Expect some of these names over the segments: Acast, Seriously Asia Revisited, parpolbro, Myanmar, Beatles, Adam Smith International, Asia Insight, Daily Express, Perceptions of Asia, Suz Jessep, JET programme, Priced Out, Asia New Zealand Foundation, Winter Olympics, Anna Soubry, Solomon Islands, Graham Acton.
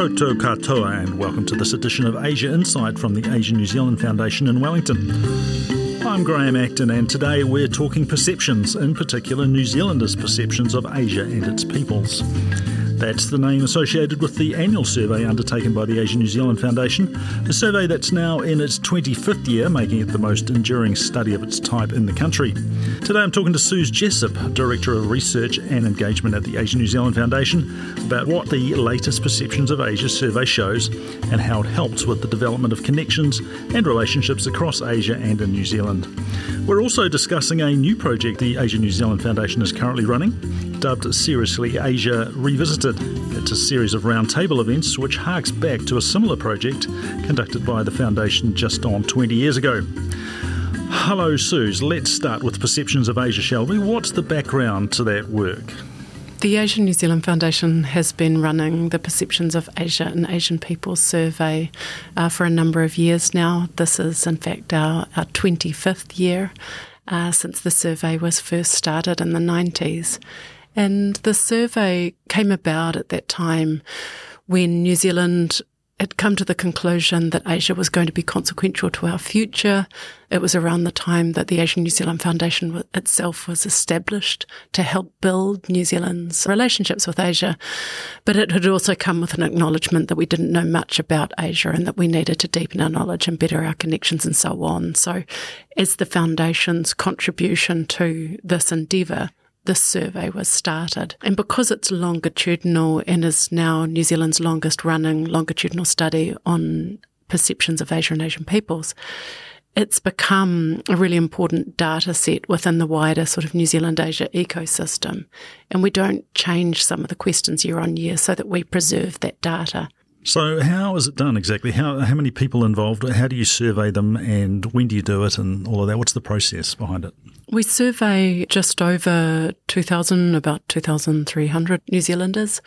Koutou katoa, and welcome to this edition of Asia Insight from the Asia New Zealand Foundation in Wellington. I'm Graham Acton, and today we're talking perceptions, in particular New Zealanders' perceptions of Asia and its peoples. That's the name associated with the annual survey undertaken by the Asia New Zealand Foundation, a survey that's now in its 25th year, making it the most enduring study of its type in the country. Today I'm talking to Suz Jessep, Director of Research and Engagement at the Asia New Zealand Foundation, about what the latest Perceptions of Asia survey shows and how it helps with the development of connections and relationships across Asia and in New Zealand. We're also discussing a new project the Asia New Zealand Foundation is currently running, dubbed Seriously Asia Revisited. It's a series of roundtable events which harks back to a similar project conducted by the Foundation just on 20 years ago. Hello, Suz. Let's start with Perceptions of Asia, shall we? What's the background to that work? The Asia New Zealand Foundation has been running the Perceptions of Asia and Asian Peoples survey for a number of years now. This is, in fact, our 25th year since the survey was first started in the 90s. And the survey came about at that time when New Zealand had come to the conclusion that Asia was going to be consequential to our future. It was around the time that the Asia New Zealand Foundation itself was established to help build New Zealand's relationships with Asia. But it had also come with an acknowledgement that we didn't know much about Asia and that we needed to deepen our knowledge and better our connections and so on. So as the Foundation's contribution to this endeavour, this survey was started. And because it's longitudinal and is now New Zealand's longest running longitudinal study on perceptions of Asia and Asian peoples, it's become a really important data set within the wider sort of New Zealand-Asia ecosystem. And we don't change some of the questions year on year so that we preserve that data. So how is it done exactly? How many people involved? How do you survey them and when do you do it and all of that? What's the process behind it? We survey just over 2,000, about 2,300 New Zealanders.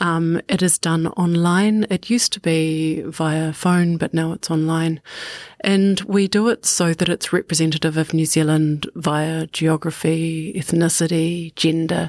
It is done online. It used to be via phone, but now it's online. And we do it so that it's representative of New Zealand via geography, ethnicity, gender,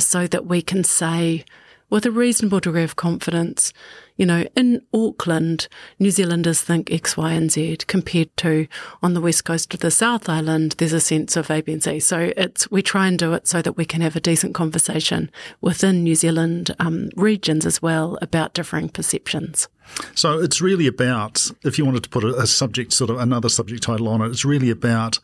so that we can say with a reasonable degree of confidence, you know, in Auckland, New Zealanders think X, Y and Z compared to on the west coast of the South Island, there's a sense of A, B and C. So we try and do it so that we can have a decent conversation within New Zealand regions as well about differing perceptions. So it's really about, if you wanted to put a subject, sort of another subject title on it, it's really about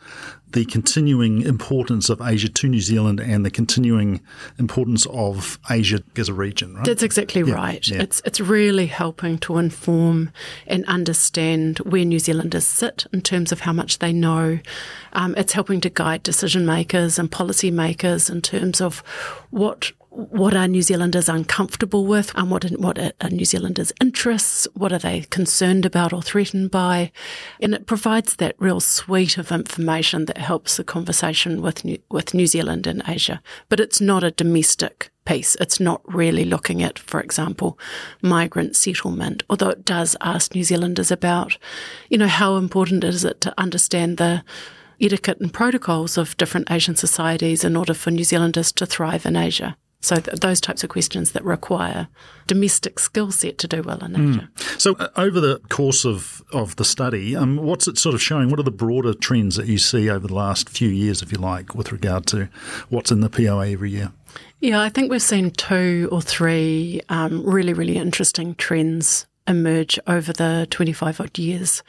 the continuing importance of Asia to New Zealand and the continuing importance of Asia as a region, right? That's exactly right. Yeah. It's really helping to inform and understand where New Zealanders sit in terms of how much they know. It's helping to guide decision makers and policy makers in terms of what are New Zealanders uncomfortable with and what are New Zealanders' interests, what are they concerned about or threatened by. And it provides that real suite of information that helps the conversation with New Zealand and Asia. But it's not a domestic piece. It's not really looking at, for example, migrant settlement, although it does ask New Zealanders about, you know, how important is it to understand the etiquette and protocols of different Asian societies in order for New Zealanders to thrive in Asia. So those types of questions that require domestic skill set to do well in Asia. So over the course of the study, what's it sort of showing? What are the broader trends that you see over the last few years, if you like, with regard to what's in the POA every year? Yeah, I think we've seen two or three really, really interesting trends emerge over the 25-odd years.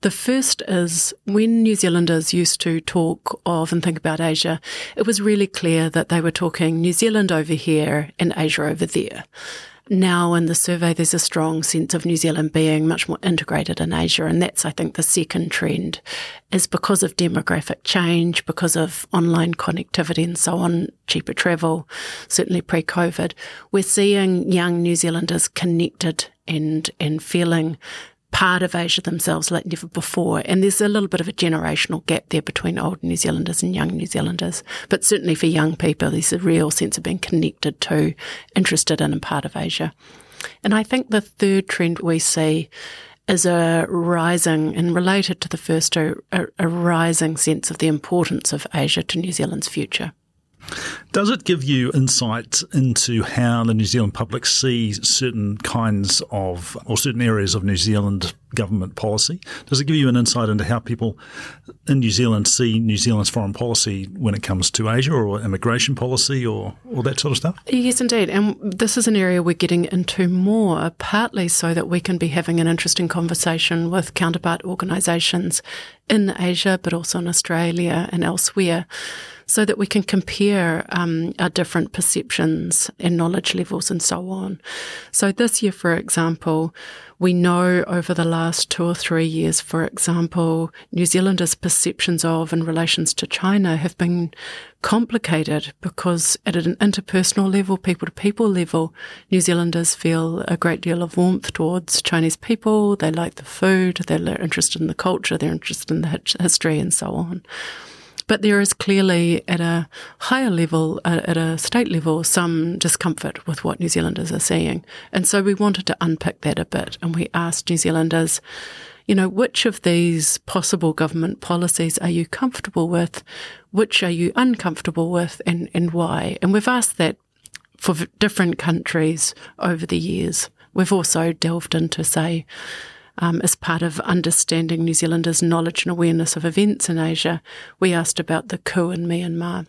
The first is when New Zealanders used to talk of and think about Asia, it was really clear that they were talking New Zealand over here and Asia over there. Now in the survey, there's a strong sense of New Zealand being much more integrated in Asia, and that's, I think, the second trend is because of demographic change, because of online connectivity and so on, cheaper travel, certainly pre-COVID. We're seeing young New Zealanders connected and feeling part of Asia themselves like never before. And there's a little bit of a generational gap there between old New Zealanders and young New Zealanders. But certainly for young people, there's a real sense of being connected to, interested in and part of Asia. And I think the third trend we see is a rising, and related to the first two, a rising sense of the importance of Asia to New Zealand's future. Does it give you insight into how the New Zealand public sees certain kinds of, or certain areas of New Zealand government policy? Does it give you an insight into how people in New Zealand see New Zealand's foreign policy when it comes to Asia or immigration policy or all that sort of stuff? Yes, indeed. And this is an area we're getting into more, partly so that we can be having an interesting conversation with counterpart organisations in Asia, but also in Australia and elsewhere, so that we can compare our different perceptions and knowledge levels and so on. So this year, for example, we know over the last 2 or 3 years, for example, New Zealanders' perceptions of and relations to China have been complicated because at an interpersonal level, people-to-people level, New Zealanders feel a great deal of warmth towards Chinese people. They like the food, they're interested in the culture, they're interested in the history and so on. But there is clearly, at a higher level, at a state level, some discomfort with what New Zealanders are seeing. And so we wanted to unpick that a bit. And we asked New Zealanders, you know, which of these possible government policies are you comfortable with? Which are you uncomfortable with, and why? And we've asked that for different countries over the years. We've also delved into, say, as part of understanding New Zealanders' knowledge and awareness of events in Asia, we asked about the coup in Myanmar.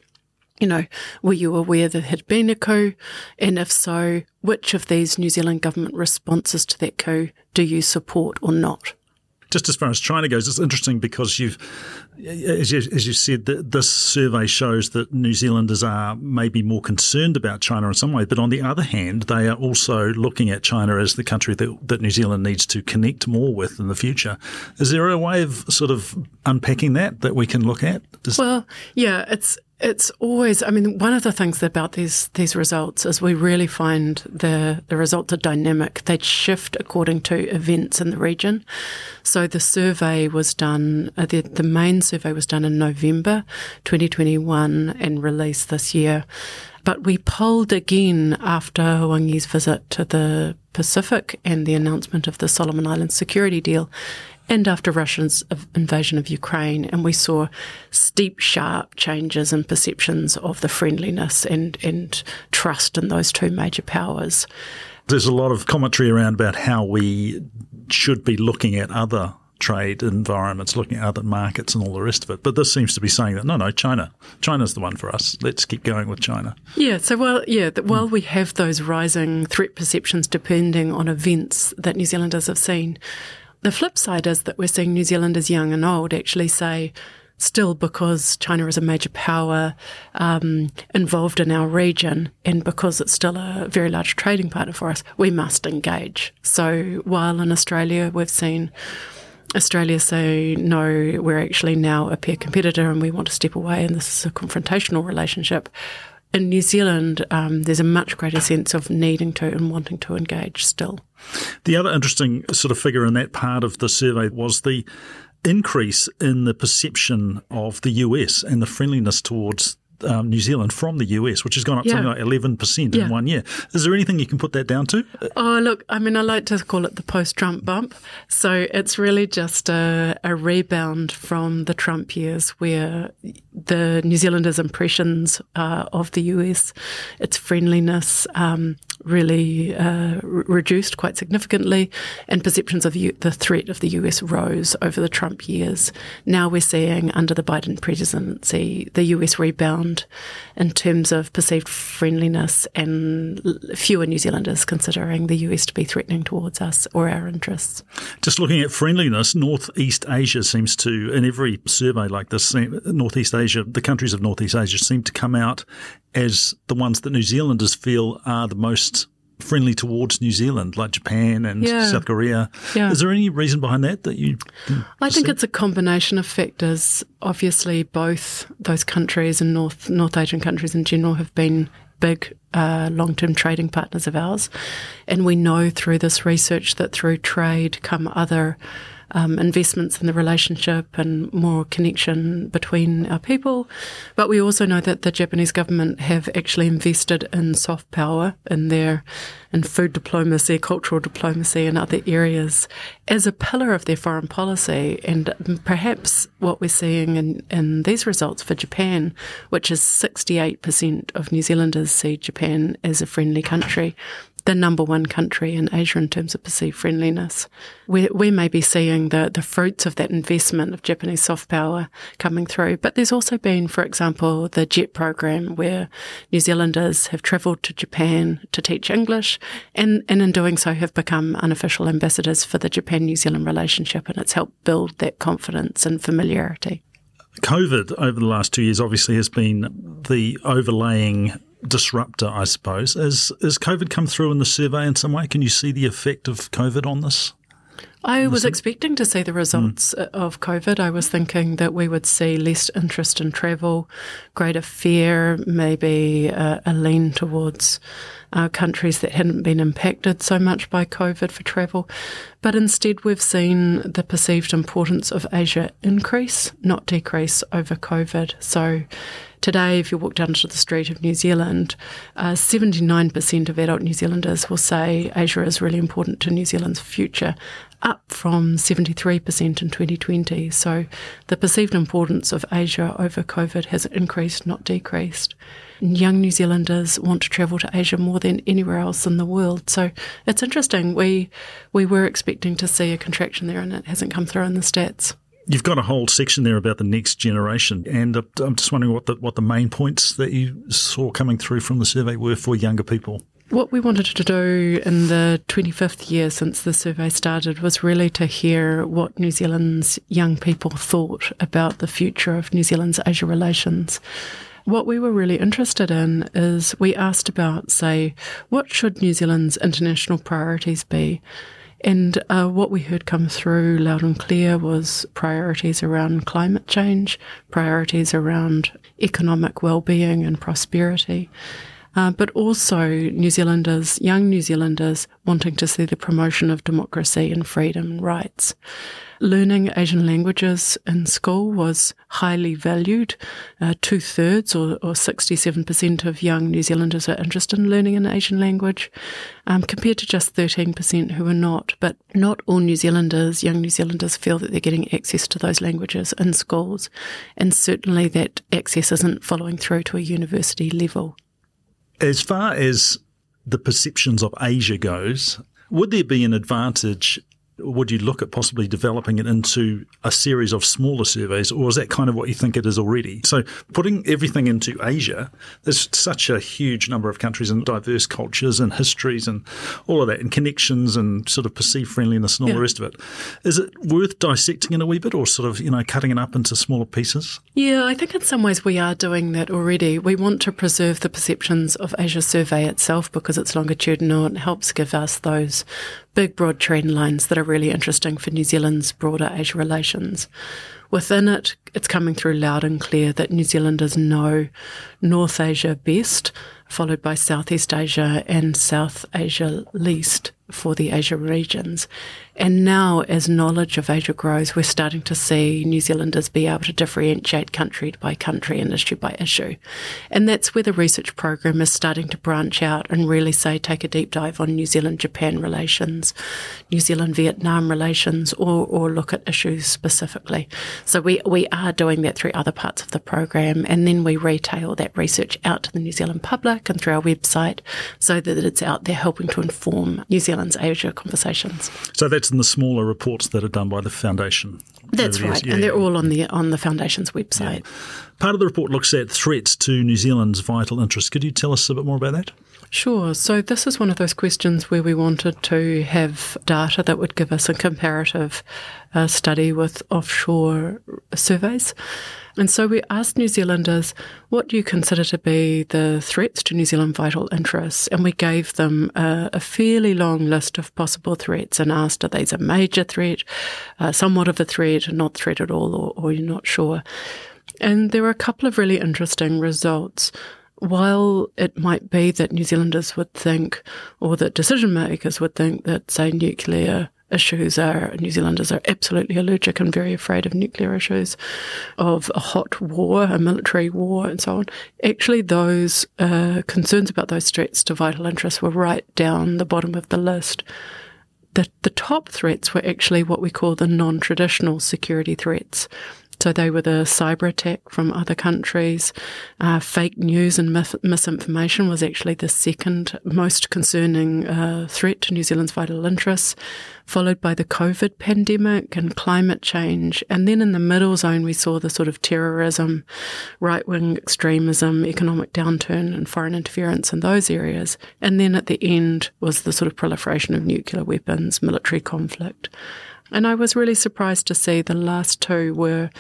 You know, were you aware there had been a coup? And if so, which of these New Zealand government responses to that coup do you support or not? Just as far as China goes, it's interesting because you've, as you said, this survey shows that New Zealanders are maybe more concerned about China in some way, but on the other hand, they are also looking at China as the country that New Zealand needs to connect more with in the future. Is there a way of sort of unpacking that we can look at? Well, yeah, it's always, I mean, one of the things about these results is we really find the results are dynamic. They shift according to events in the region. So the survey was done, the main survey was done in November 2021 and released this year. But we polled again after Hwangi's visit to the Pacific and the announcement of the Solomon Islands security deal, and after Russia's invasion of Ukraine, and we saw steep, sharp changes in perceptions of the friendliness and trust in those two major powers. There's a lot of commentary around about how we should be looking at other trade environments, looking at other markets and all the rest of it. But this seems to be saying that, no, China's the one for us. Let's keep going with China. Yeah, so while we have those rising threat perceptions depending on events that New Zealanders have seen, the flip side is that we're seeing New Zealanders young and old actually say, still because China is a major power involved in our region and because it's still a very large trading partner for us, we must engage. So while in Australia we've seen Australia say, no, we're actually now a peer competitor and we want to step away and this is a confrontational relationship, in New Zealand, there's a much greater sense of needing to and wanting to engage still. The other interesting sort of figure in that part of the survey was the increase in the perception of the US and the friendliness towards New Zealand from the US, which has gone up something like 11% in 1 year. Is there anything you can put that down to? Oh, look, I mean, I like to call it the post-Trump bump. So it's really just a rebound from the Trump years where the New Zealanders' impressions of the US, its friendliness really reduced quite significantly, and perceptions of the threat of the US rose over the Trump years. Now we're seeing under the Biden presidency, the US rebound in terms of perceived friendliness and fewer New Zealanders considering the US to be threatening towards us or our interests. Just looking at friendliness, Northeast Asia seems to, in every survey like this, Northeast Asia, the countries of Northeast Asia seem to come out as the ones that New Zealanders feel are the most friendly towards New Zealand, like Japan and South Korea. Yeah. Is there any reason behind that you can think it's a combination of factors. Obviously, both those countries and North Asian countries in general have been big long-term trading partners of ours. And we know through this research that through trade come other investments in the relationship and more connection between our people. But we also know that the Japanese government have actually invested in soft power in food diplomacy, cultural diplomacy and other areas as a pillar of their foreign policy. And perhaps what we're seeing in these results for Japan, which is 68% of New Zealanders see Japan as a friendly country, the number one country in Asia in terms of perceived friendliness. We may be seeing the fruits of that investment of Japanese soft power coming through. But there's also been, for example, the JET programme, where New Zealanders have travelled to Japan to teach English and in doing so have become unofficial ambassadors for the Japan-New Zealand relationship, and it's helped build that confidence and familiarity. COVID over the last 2 years obviously has been the overlaying disruptor, I suppose. Has COVID come through in the survey in some way? Can you see the effect of COVID on this? I was expecting to see the results of COVID. I was thinking that we would see less interest in travel, greater fear, maybe a lean towards countries that hadn't been impacted so much by COVID for travel. But instead, we've seen the perceived importance of Asia increase, not decrease, over COVID. So today, if you walk down to the street of New Zealand, 79% of adult New Zealanders will say Asia is really important to New Zealand's future, up from 73% in 2020. So the perceived importance of Asia over COVID has increased, not decreased. Young New Zealanders want to travel to Asia more than anywhere else in the world. So it's interesting. We were expecting to see a contraction there, and it hasn't come through in the stats. You've got a whole section there about the next generation, and I'm just wondering what the main points that you saw coming through from the survey were for younger people. What we wanted to do in the 25th year since the survey started was really to hear what New Zealand's young people thought about the future of New Zealand's Asia relations. What we were really interested in is we asked about, say, what should New Zealand's international priorities be? And what we heard come through loud and clear was priorities around climate change, priorities around economic well-being and prosperity, but also New Zealanders, young New Zealanders, wanting to see the promotion of democracy and freedom and rights. Learning Asian languages in school was highly valued. 2/3 or 67% of young New Zealanders are interested in learning an Asian language, compared to just 13% who are not. But not all New Zealanders, young New Zealanders, feel that they're getting access to those languages in schools, and certainly that access isn't following through to a university level. As far as the perceptions of Asia goes, would there be an advantage? Would you look at possibly developing it into a series of smaller surveys, or is that kind of what you think it is already? So putting everything into Asia, there's such a huge number of countries and diverse cultures and histories and all of that and connections and sort of perceived friendliness and all the rest of it. Is it worth dissecting it a wee bit or sort of, cutting it up into smaller pieces? Yeah, I think in some ways we are doing that already. We want to preserve the Perceptions of Asia survey itself because it's longitudinal and helps give us those big broad trend lines that are really interesting for New Zealand's broader Asia relations. Within it, it's coming through loud and clear that New Zealanders know North Asia best, followed by Southeast Asia and South Asia least for the Asia regions. And now, as knowledge of Asia grows, we're starting to see New Zealanders be able to differentiate country by country and issue by issue. And that's where the research program is starting to branch out and really say, take a deep dive on New Zealand-Japan relations, New Zealand-Vietnam relations, or look at issues specifically. So we are doing that through other parts of the program, and then we retail that research out to the New Zealand public and through our website so that it's out there helping to inform New Zealand's Asia conversations. So that's in the smaller reports that are done by the Foundation. That's right, and they're all on the Foundation's website. Yeah. Part of the report looks at threats to New Zealand's vital interests. Could you tell us a bit more about that? Sure. So this is one of those questions where we wanted to have data that would give us a comparative study with offshore surveys. And so we asked New Zealanders, what do you consider to be the threats to New Zealand vital interests? And we gave them a fairly long list of possible threats and asked, are these a major threat, somewhat of a threat, not threat at all, or you're not sure? And there were a couple of really interesting results. While it might be that New Zealanders would think, or that decision makers would think that, say, nuclear issues are, New Zealanders are absolutely allergic and very afraid of nuclear issues, of a hot war, a military war and so on. Actually, those concerns about those threats to vital interests were right down the bottom of the list. The top threats were actually what we call the non-traditional security threats. So they were the cyber attack from other countries. Fake news and misinformation was actually the second most concerning threat to New Zealand's vital interests, followed by the COVID pandemic and climate change. And then in the middle zone, we saw the sort of terrorism, right-wing extremism, economic downturn and foreign interference in those areas. And then at the end was the sort of proliferation of nuclear weapons, military conflict. And I was really surprised to see the last two were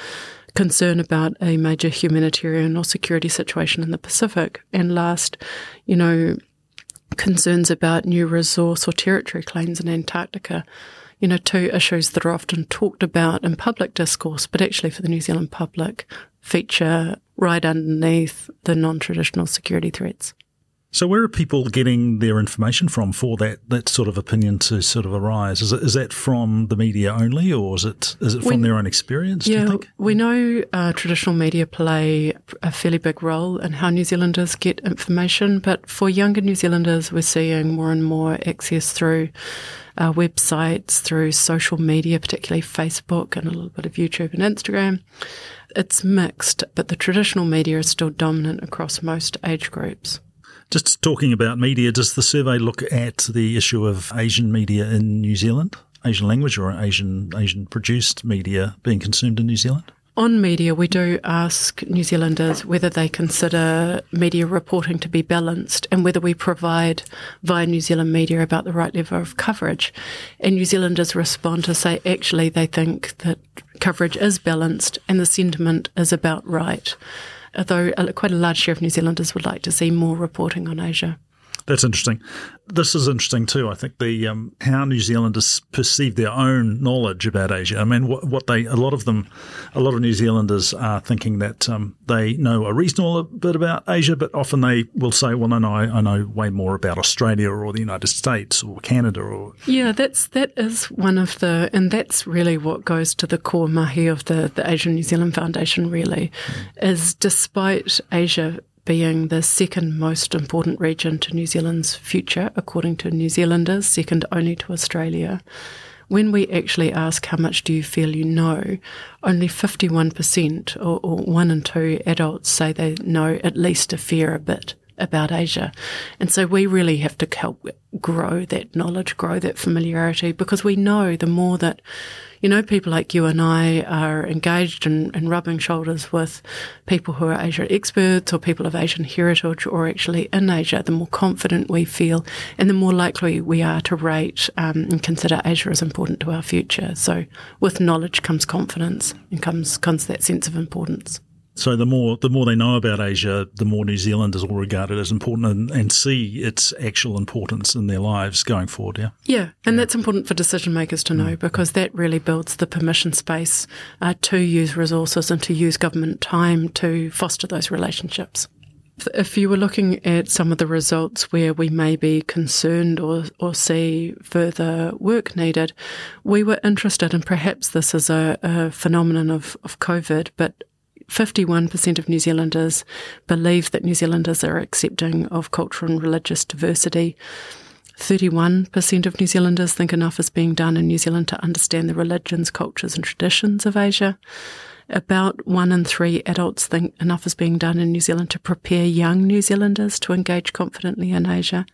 concern about a major humanitarian or security situation in the Pacific, and last, you know, concerns about new resource or territory claims in Antarctica. You know, two issues that are often talked about in public discourse, but actually for the New Zealand public feature right underneath the non-traditional security threats. So where are people getting their information from for that sort of opinion to sort of arise? Is that from the media only, or is it from their own experience, do you think? We know traditional media play a fairly big role in how New Zealanders get information, but for younger New Zealanders, we're seeing more and more access through websites, through social media, particularly Facebook and a little bit of YouTube and Instagram. It's mixed, but the traditional media is still dominant across most age groups. Just talking about media, does the survey look at the issue of Asian media in New Zealand, Asian language or Asian-produced media being consumed in New Zealand? On media, we do ask New Zealanders whether they consider media reporting to be balanced and whether we provide via New Zealand media about the right level of coverage. And New Zealanders respond to say actually they think that coverage is balanced and the sentiment is about right, although quite a large share of New Zealanders would like to see more reporting on Asia. That's interesting. This is interesting too, I think, the how New Zealanders perceive their own knowledge about Asia. I mean, a lot of New Zealanders are thinking that they know a reasonable bit about Asia, but often they will say, well, I know way more about Australia or the United States or Canada or... Yeah, that is one of the... And that's really what goes to the core mahi of the Asia New Zealand Foundation, really, is despite Asia being the second most important region to New Zealand's future, according to New Zealanders, second only to Australia. When we actually ask how much do you feel you know, only 51% or 1 in 2 adults say they know at least a fair bit about Asia. And so we really have to help grow that knowledge, grow that familiarity, because we know the more that, you know, people like you and I are engaged in rubbing shoulders with people who are Asia experts or people of Asian heritage or actually in Asia, the more confident we feel and the more likely we are to rate and consider Asia as important to our future. So with knowledge comes confidence and comes that sense of importance. So the more they know about Asia, the more New Zealanders will regard it as important and see its actual importance in their lives going forward, yeah? Yeah, and that's important for decision makers to know, because that really builds the permission space to use resources and to use government time to foster those relationships. If you were looking at some of the results where we may be concerned or see further work needed, we were interested, and perhaps this is a phenomenon of COVID, but 51% of New Zealanders believe that New Zealanders are accepting of cultural and religious diversity. 31% of New Zealanders think enough is being done in New Zealand to understand the religions, cultures and traditions of Asia. About 1 in 3 adults think enough is being done in New Zealand to prepare young New Zealanders to engage confidently in Asia.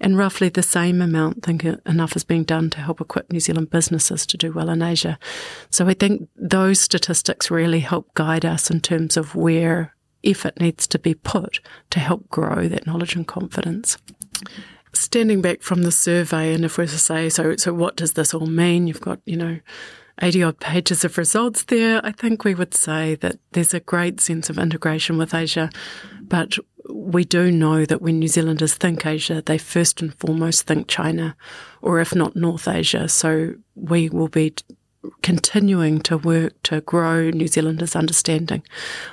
And roughly the same amount think enough is being done to help equip New Zealand businesses to do well in Asia. So I think those statistics really help guide us in terms of where effort needs to be put to help grow that knowledge and confidence. Standing back from the survey, and if we're to say, so what does this all mean? You've got, you know, 80-odd pages of results there. I think we would say that there's a great sense of integration with Asia, but we do know that when New Zealanders think Asia, they first and foremost think China, or if not North Asia. So we will be continuing to work to grow New Zealanders' understanding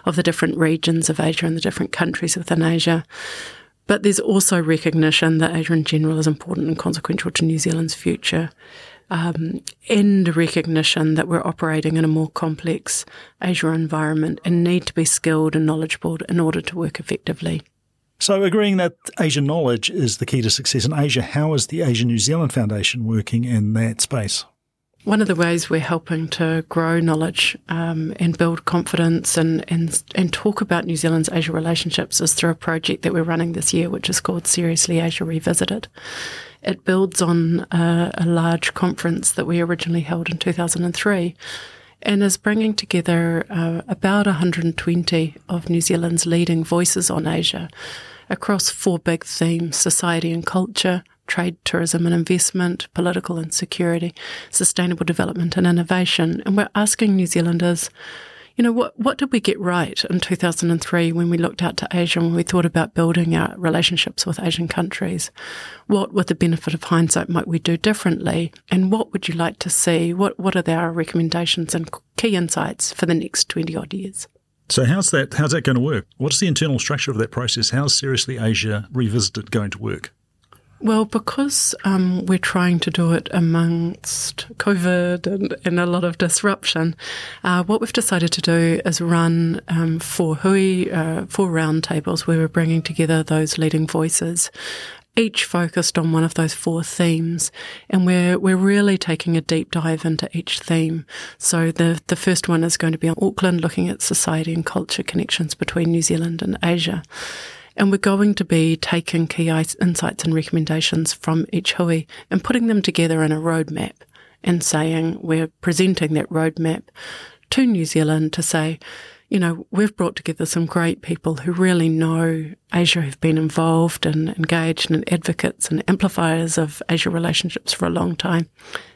of the different regions of Asia and the different countries within Asia. But there's also recognition that Asia in general is important and consequential to New Zealand's future. in the recognition that we're operating in a more complex Asia environment and need to be skilled and knowledgeable in order to work effectively. So agreeing that Asian knowledge is the key to success in Asia, how is the Asia New Zealand Foundation working in that space? One of the ways we're helping to grow knowledge and build confidence and talk about New Zealand's Asia relationships is through a project that we're running this year, which is called Seriously Asia Revisited. It builds on a large conference that we originally held in 2003 and is bringing together about 120 of New Zealand's leading voices on Asia across four big themes: society and culture, trade, tourism and investment, political and security, sustainable development and innovation. And we're asking New Zealanders, you know, what did we get right in 2003 when we looked out to Asia and when we thought about building our relationships with Asian countries? What, with the benefit of hindsight, might we do differently? And what would you like to see? What are our recommendations and key insights for the next 20-odd years? So how's that going to work? What's the internal structure of that process? How's Seriously Asia Revisited going to work? Well, because we're trying to do it amongst COVID and a lot of disruption, what we've decided to do is run four roundtables where we're bringing together those leading voices, each focused on one of those four themes, and we're really taking a deep dive into each theme. So the first one is going to be on Auckland, looking at society and culture connections between New Zealand and Asia. And we're going to be taking key insights and recommendations from each hui and putting them together in a roadmap and saying we're presenting that roadmap to New Zealand to say, you know, we've brought together some great people who really know Asia, who've been involved and engaged and advocates and amplifiers of Asia relationships for a long time.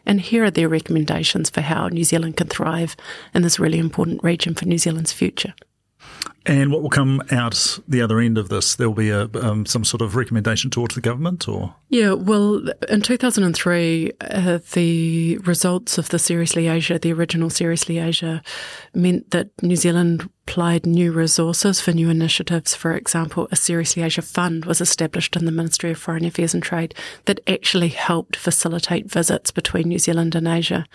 And here are their recommendations for how New Zealand can thrive in this really important region for New Zealand's future. And what will come out the other end of this? There will be some sort of recommendation towards the government, or? Yeah, well, in 2003, the results of the Seriously Asia, the original Seriously Asia, meant that New Zealand applied new resources for new initiatives. For example, a Seriously Asia Fund was established in the Ministry of Foreign Affairs and Trade that actually helped facilitate visits between New Zealand and Asia.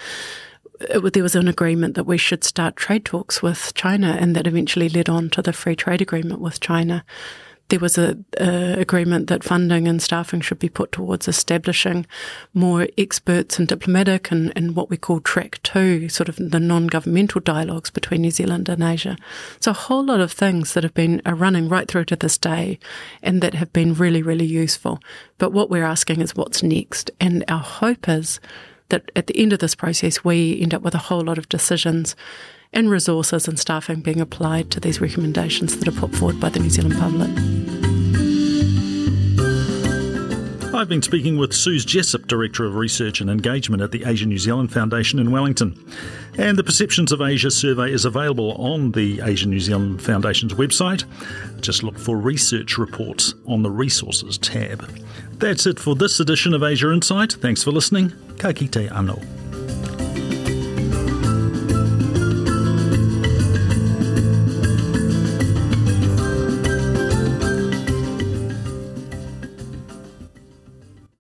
There was an agreement that we should start trade talks with China, and that eventually led on to the free trade agreement with China. There was an agreement that funding and staffing should be put towards establishing more experts and diplomatic and what we call track two, sort of the non-governmental dialogues between New Zealand and Asia. So a whole lot of things that have been running right through to this day and that have been really, really useful. But what we're asking is what's next, and our hope is that at the end of this process, we end up with a whole lot of decisions and resources and staffing being applied to these recommendations that are put forward by the New Zealand public. I've been speaking with Suz Jessep, Director of Research and Engagement at the Asia New Zealand Foundation in Wellington. And the Perceptions of Asia survey is available on the Asia New Zealand Foundation's website. Just look for research reports on the resources tab. That's it for this edition of Asia Insight. Thanks for listening. Ka kite anō.